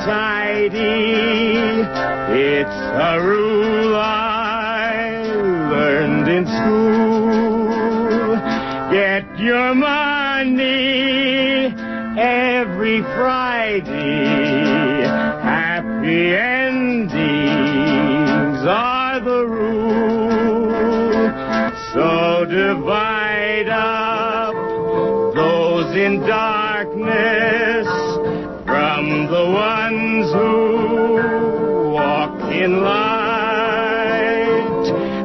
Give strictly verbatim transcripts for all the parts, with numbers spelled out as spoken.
anxiety. It's a rule I learned in school. Get your money every Friday. Happy endings are the rule. So divide up those in darkness from the ones who walk in light.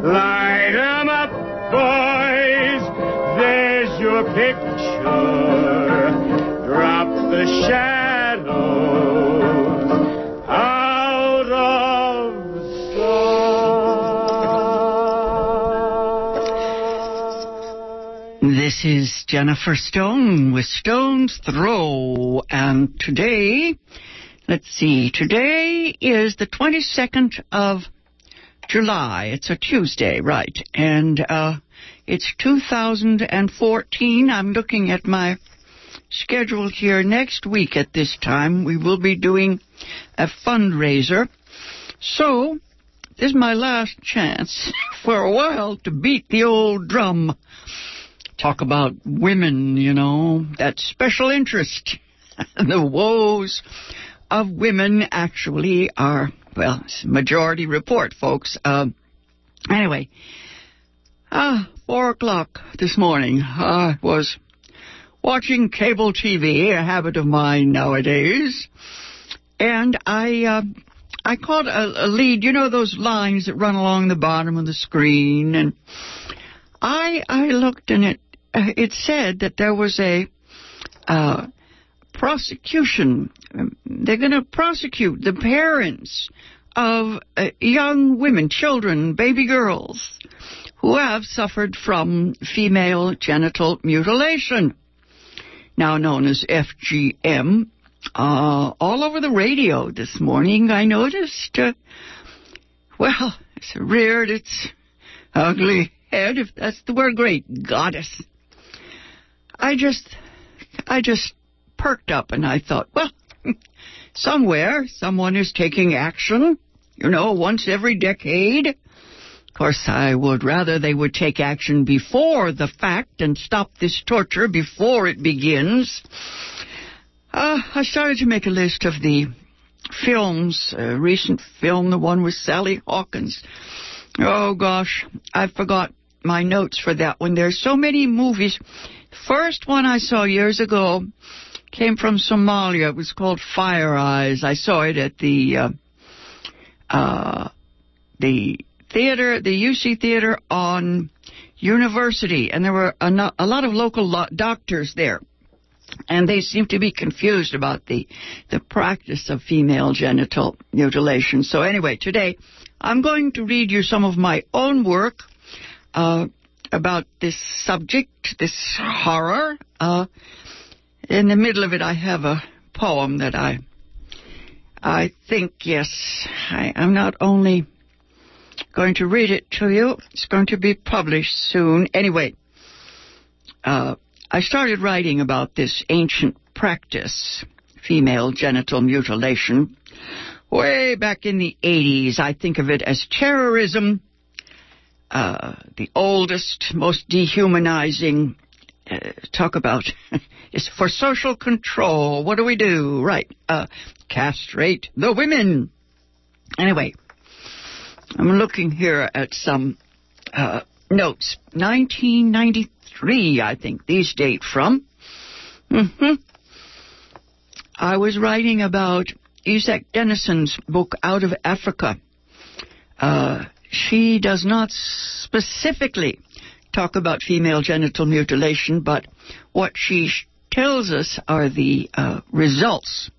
Light them up, boys, there's your picture. Drop the shadows out of sight. This is Jennifer Stone with Stone's Throw, and today, let's see, today is the twenty-second of July. It's a Tuesday, right, and uh, it's two thousand fourteen. I'm looking at my schedule here. Next week at this time, we will be doing a fundraiser, so this is my last chance for a while to beat the old drum. Talk about women, you know, that special interest. The woes of women actually are, well, it's majority report, folks. Uh, anyway, uh, four o'clock this morning, I was watching cable T V, a habit of mine nowadays, and I uh, I caught a, a lead, you know, those lines that run along the bottom of the screen, and I I looked and it it said that there was a uh, prosecution. They're going to prosecute the parents of uh, young women, children, baby girls, who have suffered from female genital mutilation, now known as F G M. Uh, all over the radio this morning, I noticed, uh, well, it's reared its ugly head, if that's the word, great goddess. I just, I just perked up and I thought, well, somewhere someone is taking action, you know, once every decade. Of course, I would rather they would take action before the fact and stop this torture before it begins. Uh, I started to make a list of the films, a recent film, the one with Sally Hawkins. Oh, gosh, I forgot my notes for that one. There's so many movies. First one I saw years ago came from Somalia. It was called Fire Eyes. I saw it at the uh, uh, the theater, the U C Theater on University, and there were a lot of local lo- doctors there, and they seemed to be confused about the the practice of female genital mutilation. So anyway, today I'm going to read you some of my own work uh, about this subject, this horror. Uh, in the middle of it, I have a poem that I I think, yes, I, I'm not only going to read it to you, it's going to be published soon. Anyway, uh, I started writing about this ancient practice, female genital mutilation, way back in the eighties. I think of it as terrorism, uh, the oldest, most dehumanizing. Uh, talk about it's for social control. What do we do? Right. Uh, castrate the women. Anyway, I'm looking here at some uh, notes. nineteen ninety-three, I think, these date from. Mm-hmm. I was writing about Isak Dinisen's book, Out of Africa. Uh, she does not specifically talk about female genital mutilation, but what she sh- tells us are the uh, results.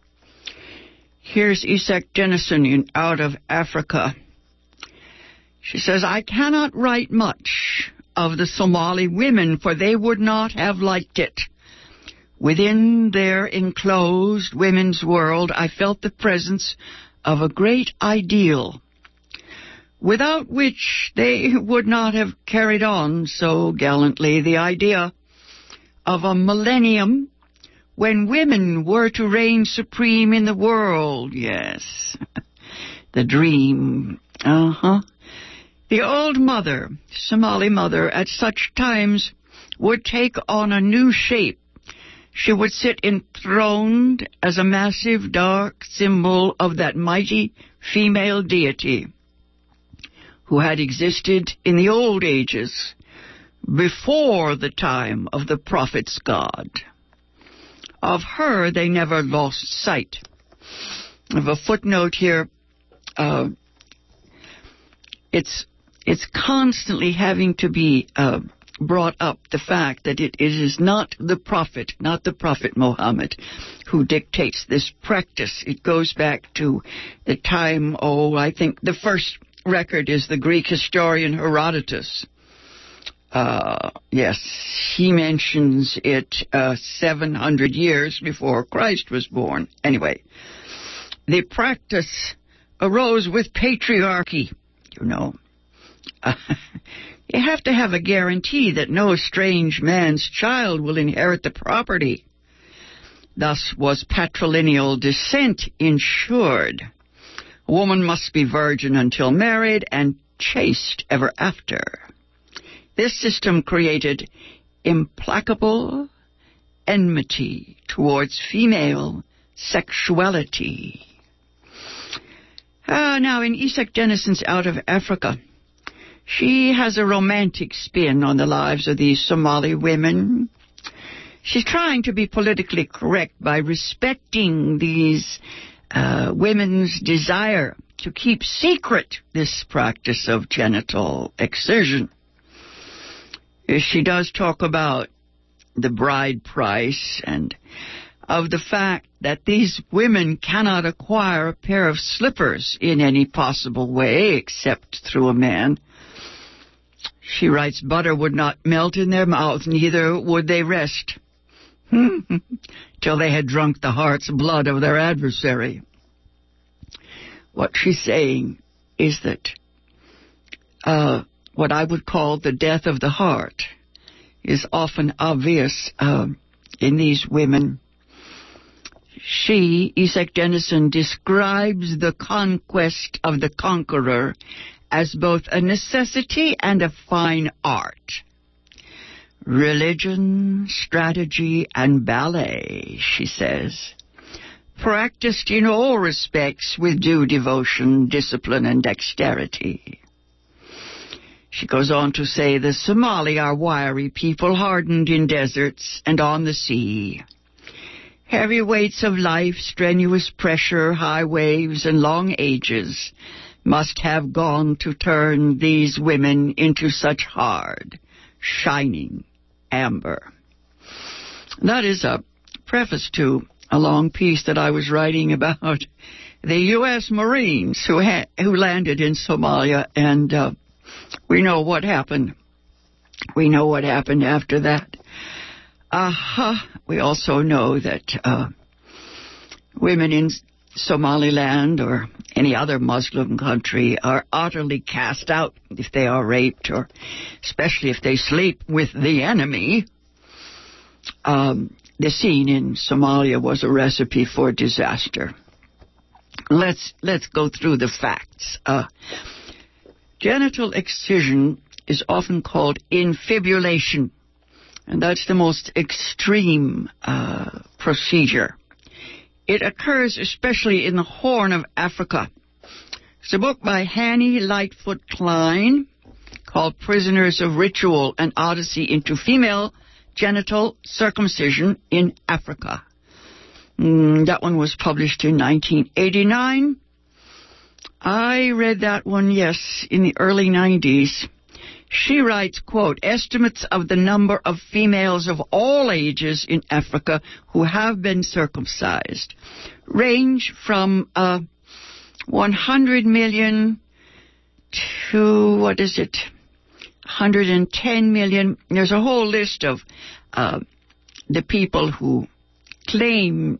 Here's Isak Dinesen in Out of Africa. She says, I cannot write much of the Somali women, for they would not have liked it. Within their enclosed women's world, I felt the presence of a great ideal, without which they would not have carried on so gallantly the idea of a millennium when women were to reign supreme in the world, yes. The dream, uh-huh. The old mother, Somali mother, at such times would take on a new shape. She would sit enthroned as a massive dark symbol of that mighty female deity who had existed in the old ages before the time of the prophet's god. Of her, they never lost sight. I have a footnote here. Uh, it's it's constantly having to be uh, brought up, the fact that it, it is not the prophet, not the prophet Muhammad, who dictates this practice. It goes back to the time, oh, I think the first record is the Greek historian Herodotus. Uh, yes, he mentions it uh, seven hundred years before Christ was born. Anyway, the practice arose with patriarchy, you know. Uh, you have to have a guarantee that no strange man's child will inherit the property. Thus was patrilineal descent ensured. A woman must be virgin until married and chaste ever after. This system created implacable enmity towards female sexuality. Ah, now, in Isak Dinesen's Out of Africa, she has a romantic spin on the lives of these Somali women. She's trying to be politically correct by respecting these uh, women's desire to keep secret this practice of genital excision. She does talk about the bride price and of the fact that these women cannot acquire a pair of slippers in any possible way except through a man. She writes, butter would not melt in their mouth, neither would they rest till they had drunk the heart's blood of their adversary. What she's saying is that uh what I would call the death of the heart is often obvious uh, in these women. She, Isak Dinesen, describes the conquest of the conqueror as both a necessity and a fine art. Religion, strategy, and ballet, she says, practiced in all respects with due devotion, discipline, and dexterity. She goes on to say, the Somali are wiry people, hardened in deserts and on the sea. Heavy weights of life, strenuous pressure, high waves, and long ages must have gone to turn these women into such hard, shining amber. That is a preface to a long piece that I was writing about the U S Marines who ha- who landed in Somalia, and uh, we know what happened. We know what happened after that. Aha! Uh-huh. We also know that uh, women in Somaliland or any other Muslim country are utterly cast out if they are raped, or especially if they sleep with the enemy. Um, the scene in Somalia was a recipe for disaster. Let's let's go through the facts. Uh, Genital excision is often called infibulation, and that's the most extreme uh, procedure. It occurs especially in the Horn of Africa. It's a book by Hanny Lightfoot Klein called Prisoners of Ritual, An Odyssey into Female Genital Circumcision in Africa. Mm, that one was published in nineteen eighty-nine. I read that one, yes, in the early nineties. She writes, quote, estimates of the number of females of all ages in Africa who have been circumcised range from uh, one hundred million to, what is it, one hundred ten million. There's a whole list of uh, the people who claim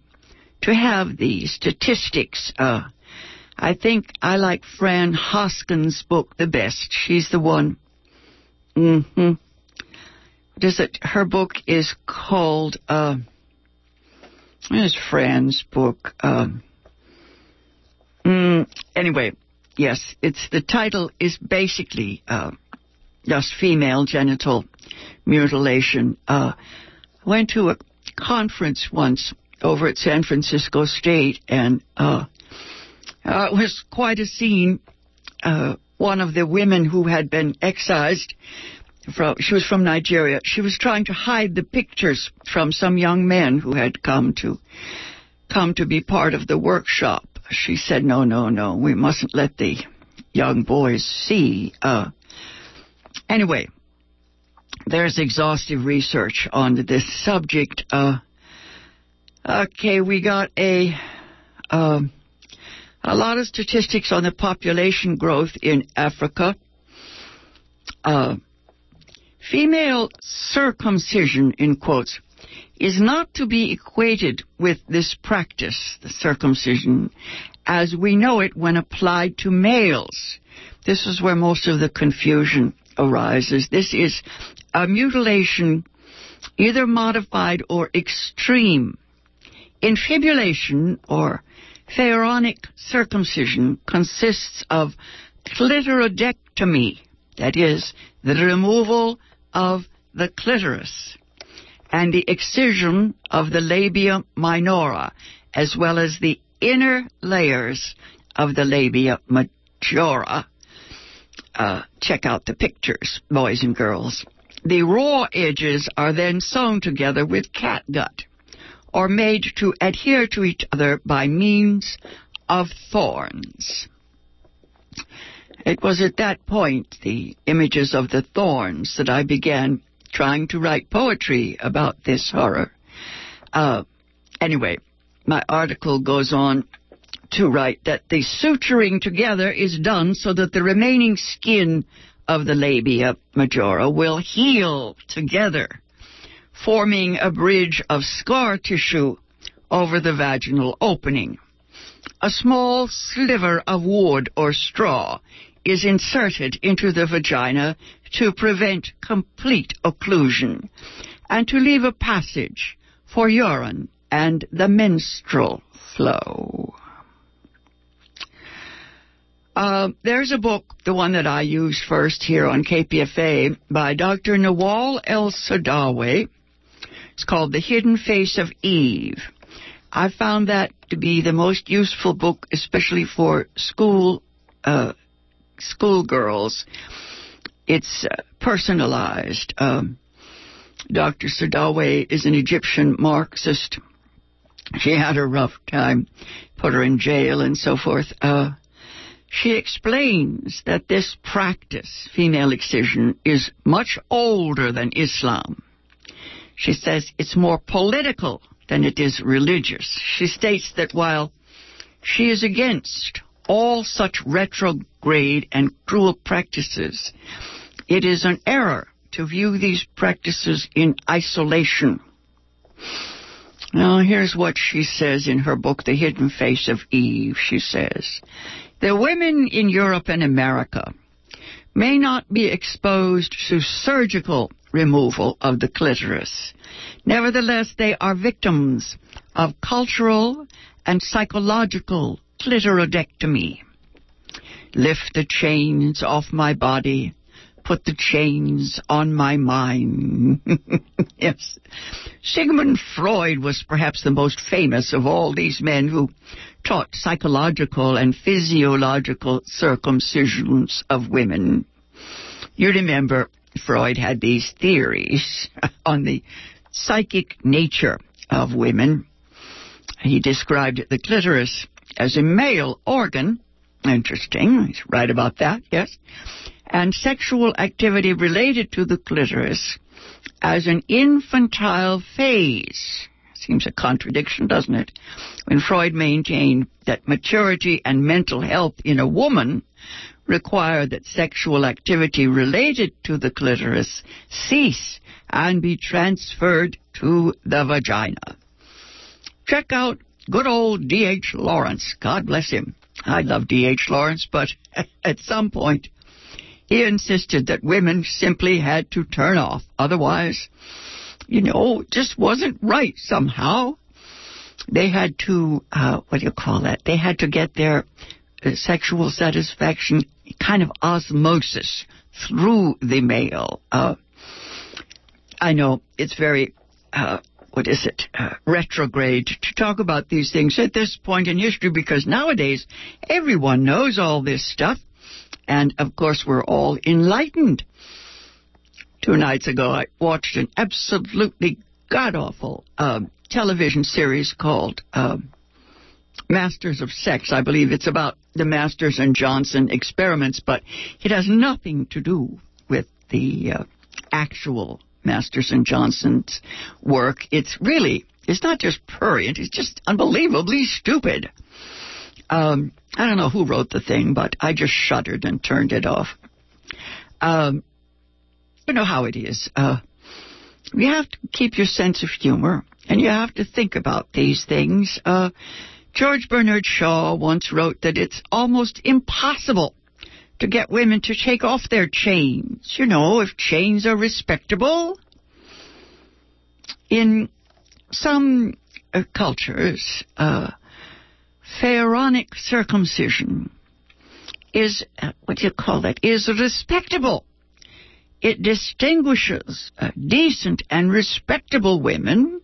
to have these statistics. uh I think I like Fran Hoskins' book the best. She's the one. Mm-hmm. What is it? Her book is called uh, There's Fran's book. Um, mm, anyway, yes, it's the title is basically uh, just female genital mutilation. Uh, I went to a conference once over at San Francisco State, and uh, uh, it was quite a scene. Uh, one of the women who had been excised, from, she was from Nigeria, she was trying to hide the pictures from some young men who had come to come to be part of the workshop. She said, no, no, no, we mustn't let the young boys see. Uh, anyway, there's exhaustive research on this subject. Uh, okay, we got a... Uh, A lot of statistics on the population growth in Africa. Uh, female circumcision, in quotes, is not to be equated with this practice, the circumcision, as we know it when applied to males. This is where most of the confusion arises. This is a mutilation, either modified or extreme. Infibulation, or pharaonic circumcision, consists of clitoridectomy, that is, the removal of the clitoris, and the excision of the labia minora, as well as the inner layers of the labia majora. Uh, check out the pictures, boys and girls. The raw edges are then sewn together with catgut, or made to adhere to each other by means of thorns. It was at that point, the images of the thorns, that I began trying to write poetry about this horror. Uh, anyway, my article goes on to write that the suturing together is done so that the remaining skin of the labia majora will heal together, forming a bridge of scar tissue over the vaginal opening. A small sliver of wood or straw is inserted into the vagina to prevent complete occlusion and to leave a passage for urine and the menstrual flow. Uh, there's a book, the one that I used first here on K P F A, by Doctor Nawal El-Sadawi. It's called The Hidden Face of Eve. I found that to be the most useful book, especially for school uh, schoolgirls. It's uh, personalized. Um, Doctor Sadawi is an Egyptian Marxist. She had a rough time, put her in jail and so forth. Uh, she explains that this practice, female excision, is much older than Islam. She says it's more political than it is religious. She states that while she is against all such retrograde and cruel practices, it is an error to view these practices in isolation. Now, here's what she says in her book, The Hidden Face of Eve. She says, the women in Europe and America may not be exposed to surgical removal of the clitoris. Nevertheless, they are victims of cultural and psychological clitoridectomy. Lift the chains off my body, put the chains on my mind. Yes. Sigmund Freud was perhaps the most famous of all these men who taught psychological and physiological circumcisions of women. You remember, Freud had these theories on the psychic nature of women. He described the clitoris as a male organ. Interesting. He's right about that, yes. And sexual activity related to the clitoris as an infantile phase. Seems a contradiction, doesn't it? When Freud maintained that maturity and mental health in a woman require that sexual activity related to the clitoris cease and be transferred to the vagina. Check out good old D H Lawrence. God bless him. I love D H Lawrence, but at some point he insisted that women simply had to turn off. Otherwise, you know, it just wasn't right somehow. they had to, uh, what do you call that? They had to get their uh, sexual satisfaction, kind of osmosis, through the male. Uh, I know it's very, uh, what is it, uh, retrograde to talk about these things at this point in history, because nowadays everyone knows all this stuff. And, of course, we're all enlightened. Two nights ago, I watched an absolutely god-awful uh, television series called uh, Masters of Sex. I believe it's about the Masters and Johnson experiments, but it has nothing to do with the uh, actual Masters and Johnson's work. It's really, it's not just prurient, it's just unbelievably stupid. Um, I don't know who wrote the thing, but I just shuddered and turned it off. Um, you know how it is. Uh, you have to keep your sense of humor, and you have to think about these things. Uh, George Bernard Shaw once wrote that it's almost impossible to get women to take off their chains. You know, if chains are respectable, in some uh, cultures, uh, pharaonic circumcision is, uh, what do you call that, is respectable. It distinguishes uh, decent and respectable women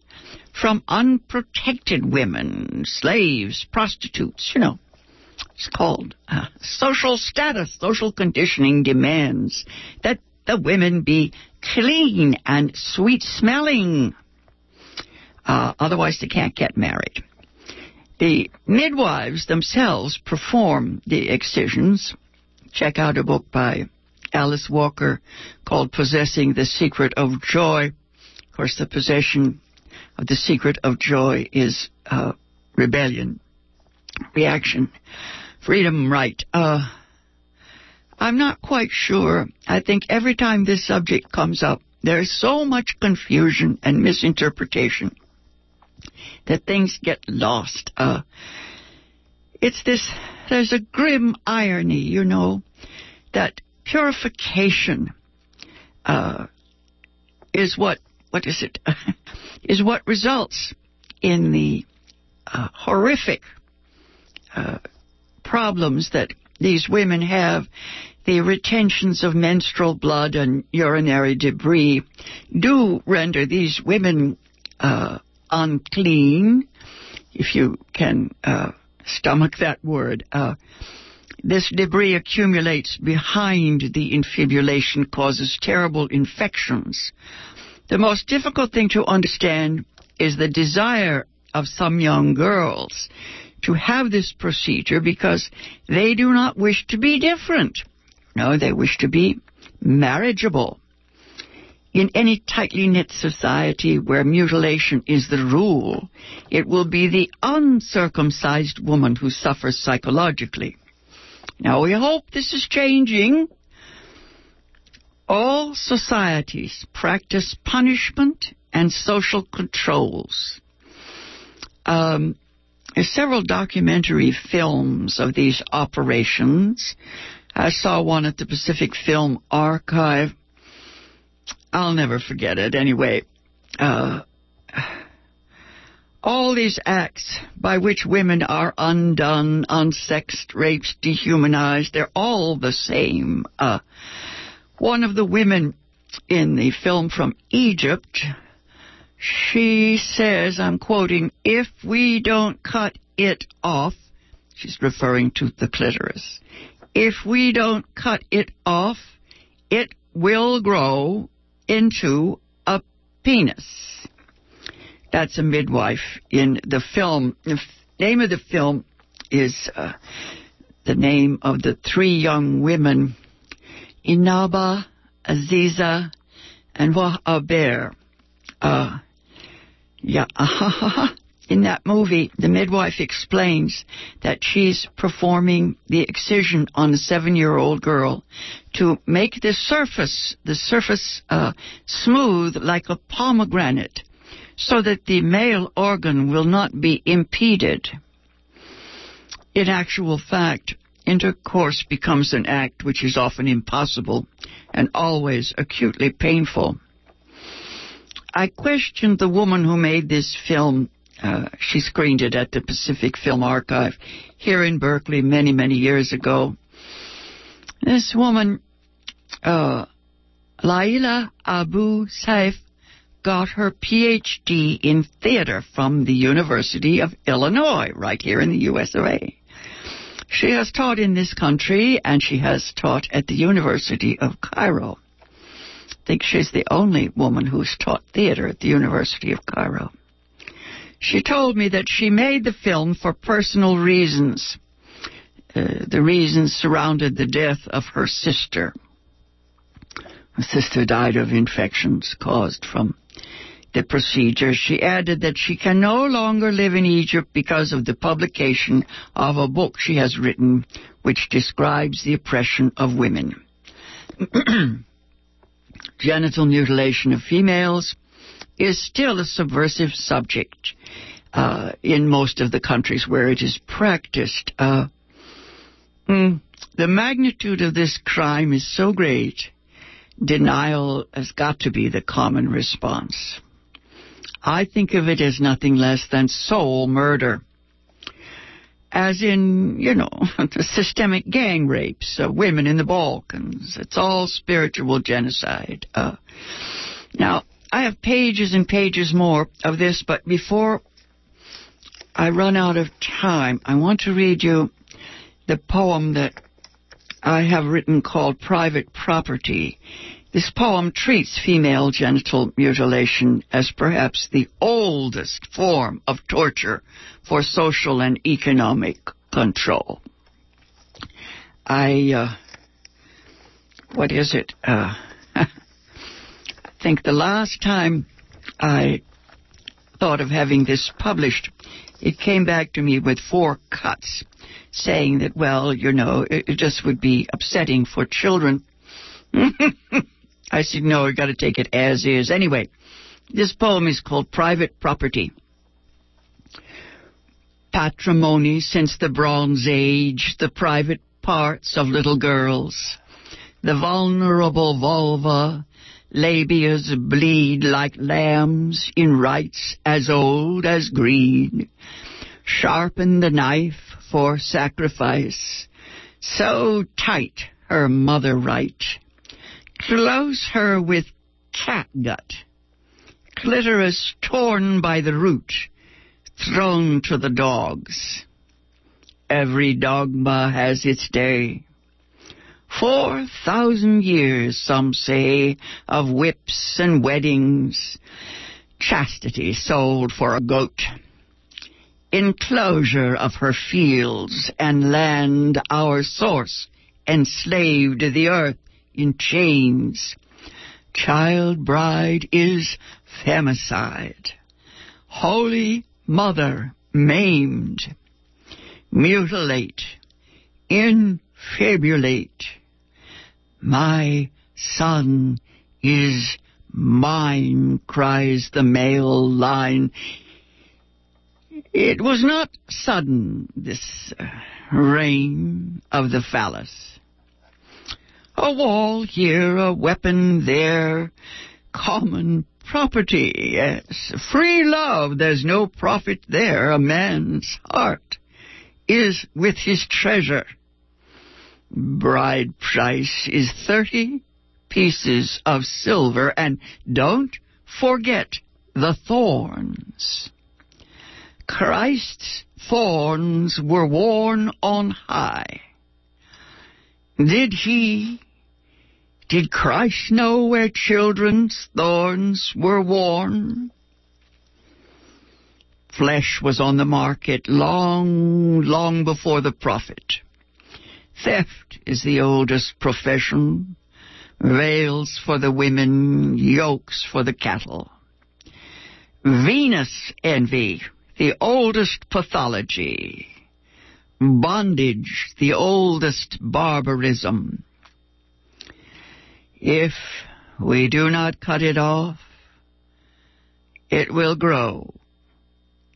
from unprotected women, slaves, prostitutes, you know. It's called uh, social status, social conditioning demands that the women be clean and sweet-smelling. Uh, otherwise, they can't get married. The midwives themselves perform the excisions. Check out a book by Alice Walker called Possessing the Secret of Joy. Of course, the possession of the secret of joy is uh, rebellion, reaction, freedom, right. Uh, I'm not quite sure. I think every time this subject comes up, there's so much confusion and misinterpretation that things get lost. Uh, it's this, there's a grim irony, you know, that purification uh, is what, what is it, is what results in the uh, horrific uh, problems that these women have, the retentions of menstrual blood and urinary debris do render these women uh unclean, if you can uh, stomach that word. Uh, this debris accumulates behind the infibulation, causes terrible infections. The most difficult thing to understand is the desire of some young girls to have this procedure because they do not wish to be different. No, they wish to be marriageable. In any tightly knit society where mutilation is the rule, it will be the uncircumcised woman who suffers psychologically. Now, we hope this is changing. All societies practice punishment and social controls. Um, there's several documentary films of these operations. I saw one at the Pacific Film Archive. I'll never forget it. Anyway, uh, all these acts by which women are undone, unsexed, raped, dehumanized, they're all the same. Uh, one of the women in the film from Egypt, she says, I'm quoting, "If we don't cut it off," she's referring to the clitoris, "if we don't cut it off, it will grow into a penis." That's a midwife in the film. The f- name of the film is uh, the name of the three young women, Inaba, Aziza, and Wahaber. Uh, yeah, in that movie, the midwife explains that she's performing the excision on a seven-year-old girl to make the surface, the surface uh, smooth like a pomegranate so that the male organ will not be impeded. In actual fact, intercourse becomes an act which is often impossible and always acutely painful. I questioned the woman who made this film Uh, she screened it at the Pacific Film Archive here in Berkeley many, many years ago. This woman, uh, Laila Abu Saif, got her P H D in theater from the University of Illinois, right here in the U S of A. She has taught in this country, and she has taught at the University of Cairo. I think she's the only woman who's taught theater at the University of Cairo. She told me that she made the film for personal reasons. Uh, the reasons surrounded the death of her sister. Her sister died of infections caused from the procedure. She added that she can no longer live in Egypt because of the publication of a book she has written which describes the oppression of women. Genital mutilation of females is still a subversive subject uh, in most of the countries where it is practiced. Uh, mm, the magnitude of this crime is so great, denial has got to be the common response. I think of it as nothing less than soul murder. As in, you know, the systemic gang rapes of women in the Balkans. It's all spiritual genocide. Uh, now, I have pages and pages more of this, but before I run out of time, I want to read you the poem that I have written called Private Property. This poem treats female genital mutilation as perhaps the oldest form of torture for social and economic control. I, uh, what is it? Uh, I think the last time I thought of having this published, it came back to me with four cuts, saying that, well, you know, it, it just would be upsetting for children. I said, no, we've got to take it as is. Anyway, this poem is called Private Property. Patrimony since the Bronze Age, the private parts of little girls. The vulnerable vulva, labias bleed like lambs in rites as old as greed. Sharpen the knife for sacrifice. So tight her mother right. Close her with catgut, clitoris torn by the root, thrown to the dogs. Every dogma has its day. Four thousand years, some say, of whips and weddings, chastity sold for a goat. Enclosure of her fields and land, our source, enslaved the earth in chains. Child bride is femicide. Holy mother maimed. Mutilate. Infabulate. My son is mine, cries the male line. It was not sudden, this reign of the phallus. A wall here, a weapon there, common property, yes, free love, there's no profit there, a man's heart is with his treasure. Bride price is thirty pieces of silver, and don't forget the thorns. Christ's thorns were worn on high. Did he, did Christ know where children's thorns were worn? Flesh was on the market long, long before the prophet. Theft is the oldest profession. Veils for the women, yokes for the cattle. Venus envy, the oldest pathology. Bondage, the oldest barbarism. If we do not cut it off, it will grow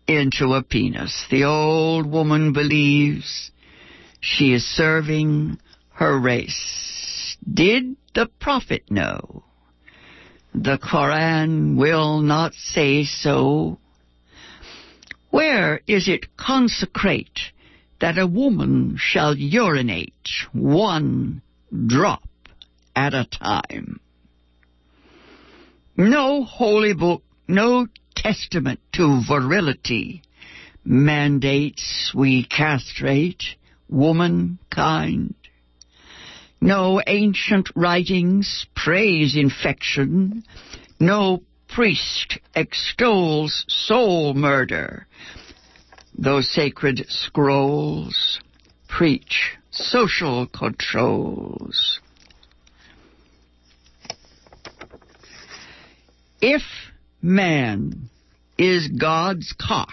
into a penis. The old woman believes she is serving her race. Did the prophet know? The Koran will not say so. Where is it consecrate that a woman shall urinate one drop at a time? No holy book, no testament to virility mandates we castrate womankind. No ancient writings praise infection. No priest extols soul murder. Those sacred scrolls preach social controls. If man is God's cock,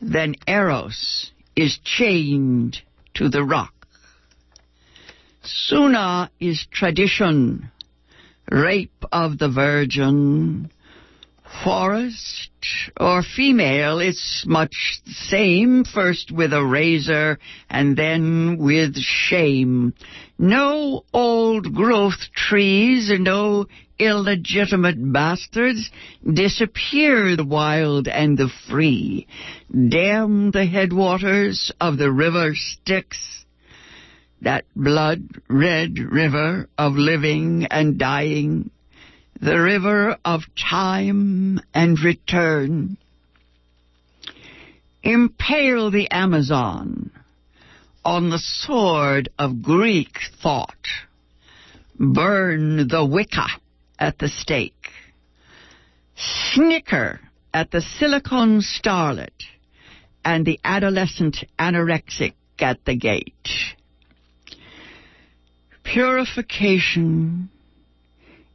then Eros is chained to the rock. Sunnah is tradition, rape of the virgin, forest or female, it's much the same, first with a razor and then with shame. No old growth trees, no illegitimate bastards, disappear the wild and the free. Damn the headwaters of the river Styx, that blood-red river of living and dying, the river of time and return. Impale the Amazon on the sword of Greek thought. Burn the Wicca at the stake. Snicker at the silicon starlet and the adolescent anorexic at the gate. Purification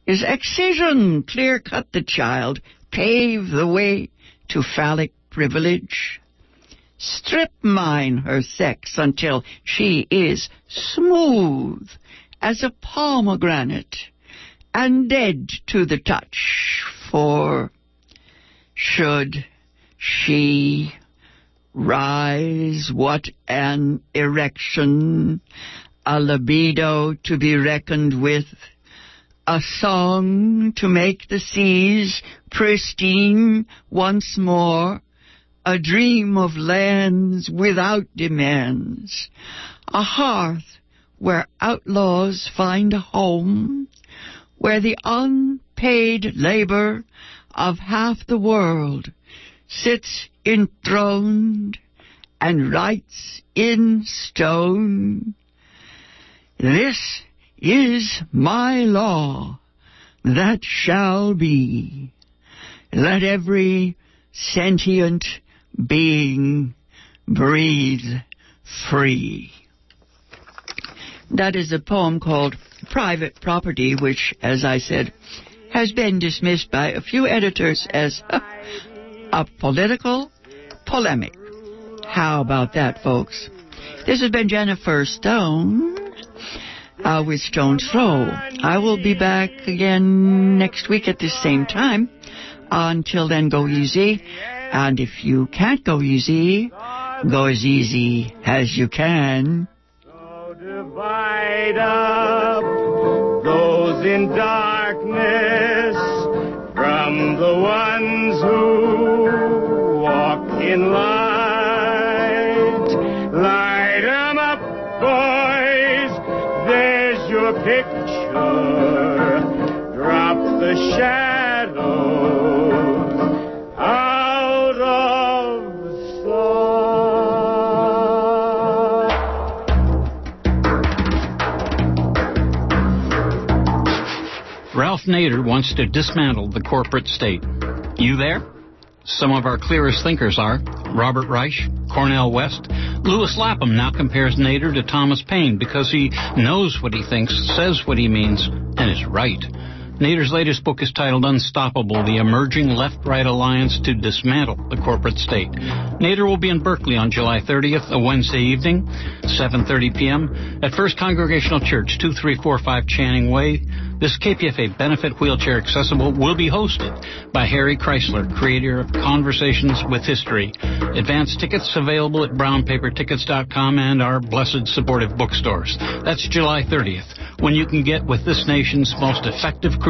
is excision. Clear-cut the child. Pave the way to phallic privilege. Strip-mine her sex until she is smooth as a pomegranate and dead to the touch. For should she rise, what an erection! A libido to be reckoned with, a song to make the seas pristine once more, a dream of lands without demands, a hearth where outlaws find a home, where the unpaid labor of half the world sits enthroned and writes in stone. This is my law that shall be. Let every sentient being breathe free. That is a poem called Private Property, which, as I said, has been dismissed by a few editors as a, a political polemic. How about that, folks? This has been Jennifer Stone. Uh, with Stone's Throw. I will be back again next week at this same time. Until then, go easy. And if you can't go easy, go as easy as you can. So divide up those in darkness from the ones who walk in light. Picture, drop the shadows out of sight. Ralph Nader wants to dismantle the corporate state. You there? Some of our clearest thinkers are Robert Reich, Cornel West. Lewis Lapham now compares Nader to Thomas Paine because he knows what he thinks, says what he means, and is right. Nader's latest book is titled Unstoppable, The Emerging Left-Right Alliance to Dismantle the Corporate State. Nader will be in Berkeley on July thirtieth, a Wednesday evening, seven thirty p.m. at First Congregational Church, two three four five Channing Way. This K P F A benefit, Wheelchair Accessible, will be hosted by Harry Chrysler, creator of Conversations with History. Advance tickets available at brown paper tickets dot com and our blessed supportive bookstores. That's July thirtieth, when you can get with this nation's most effective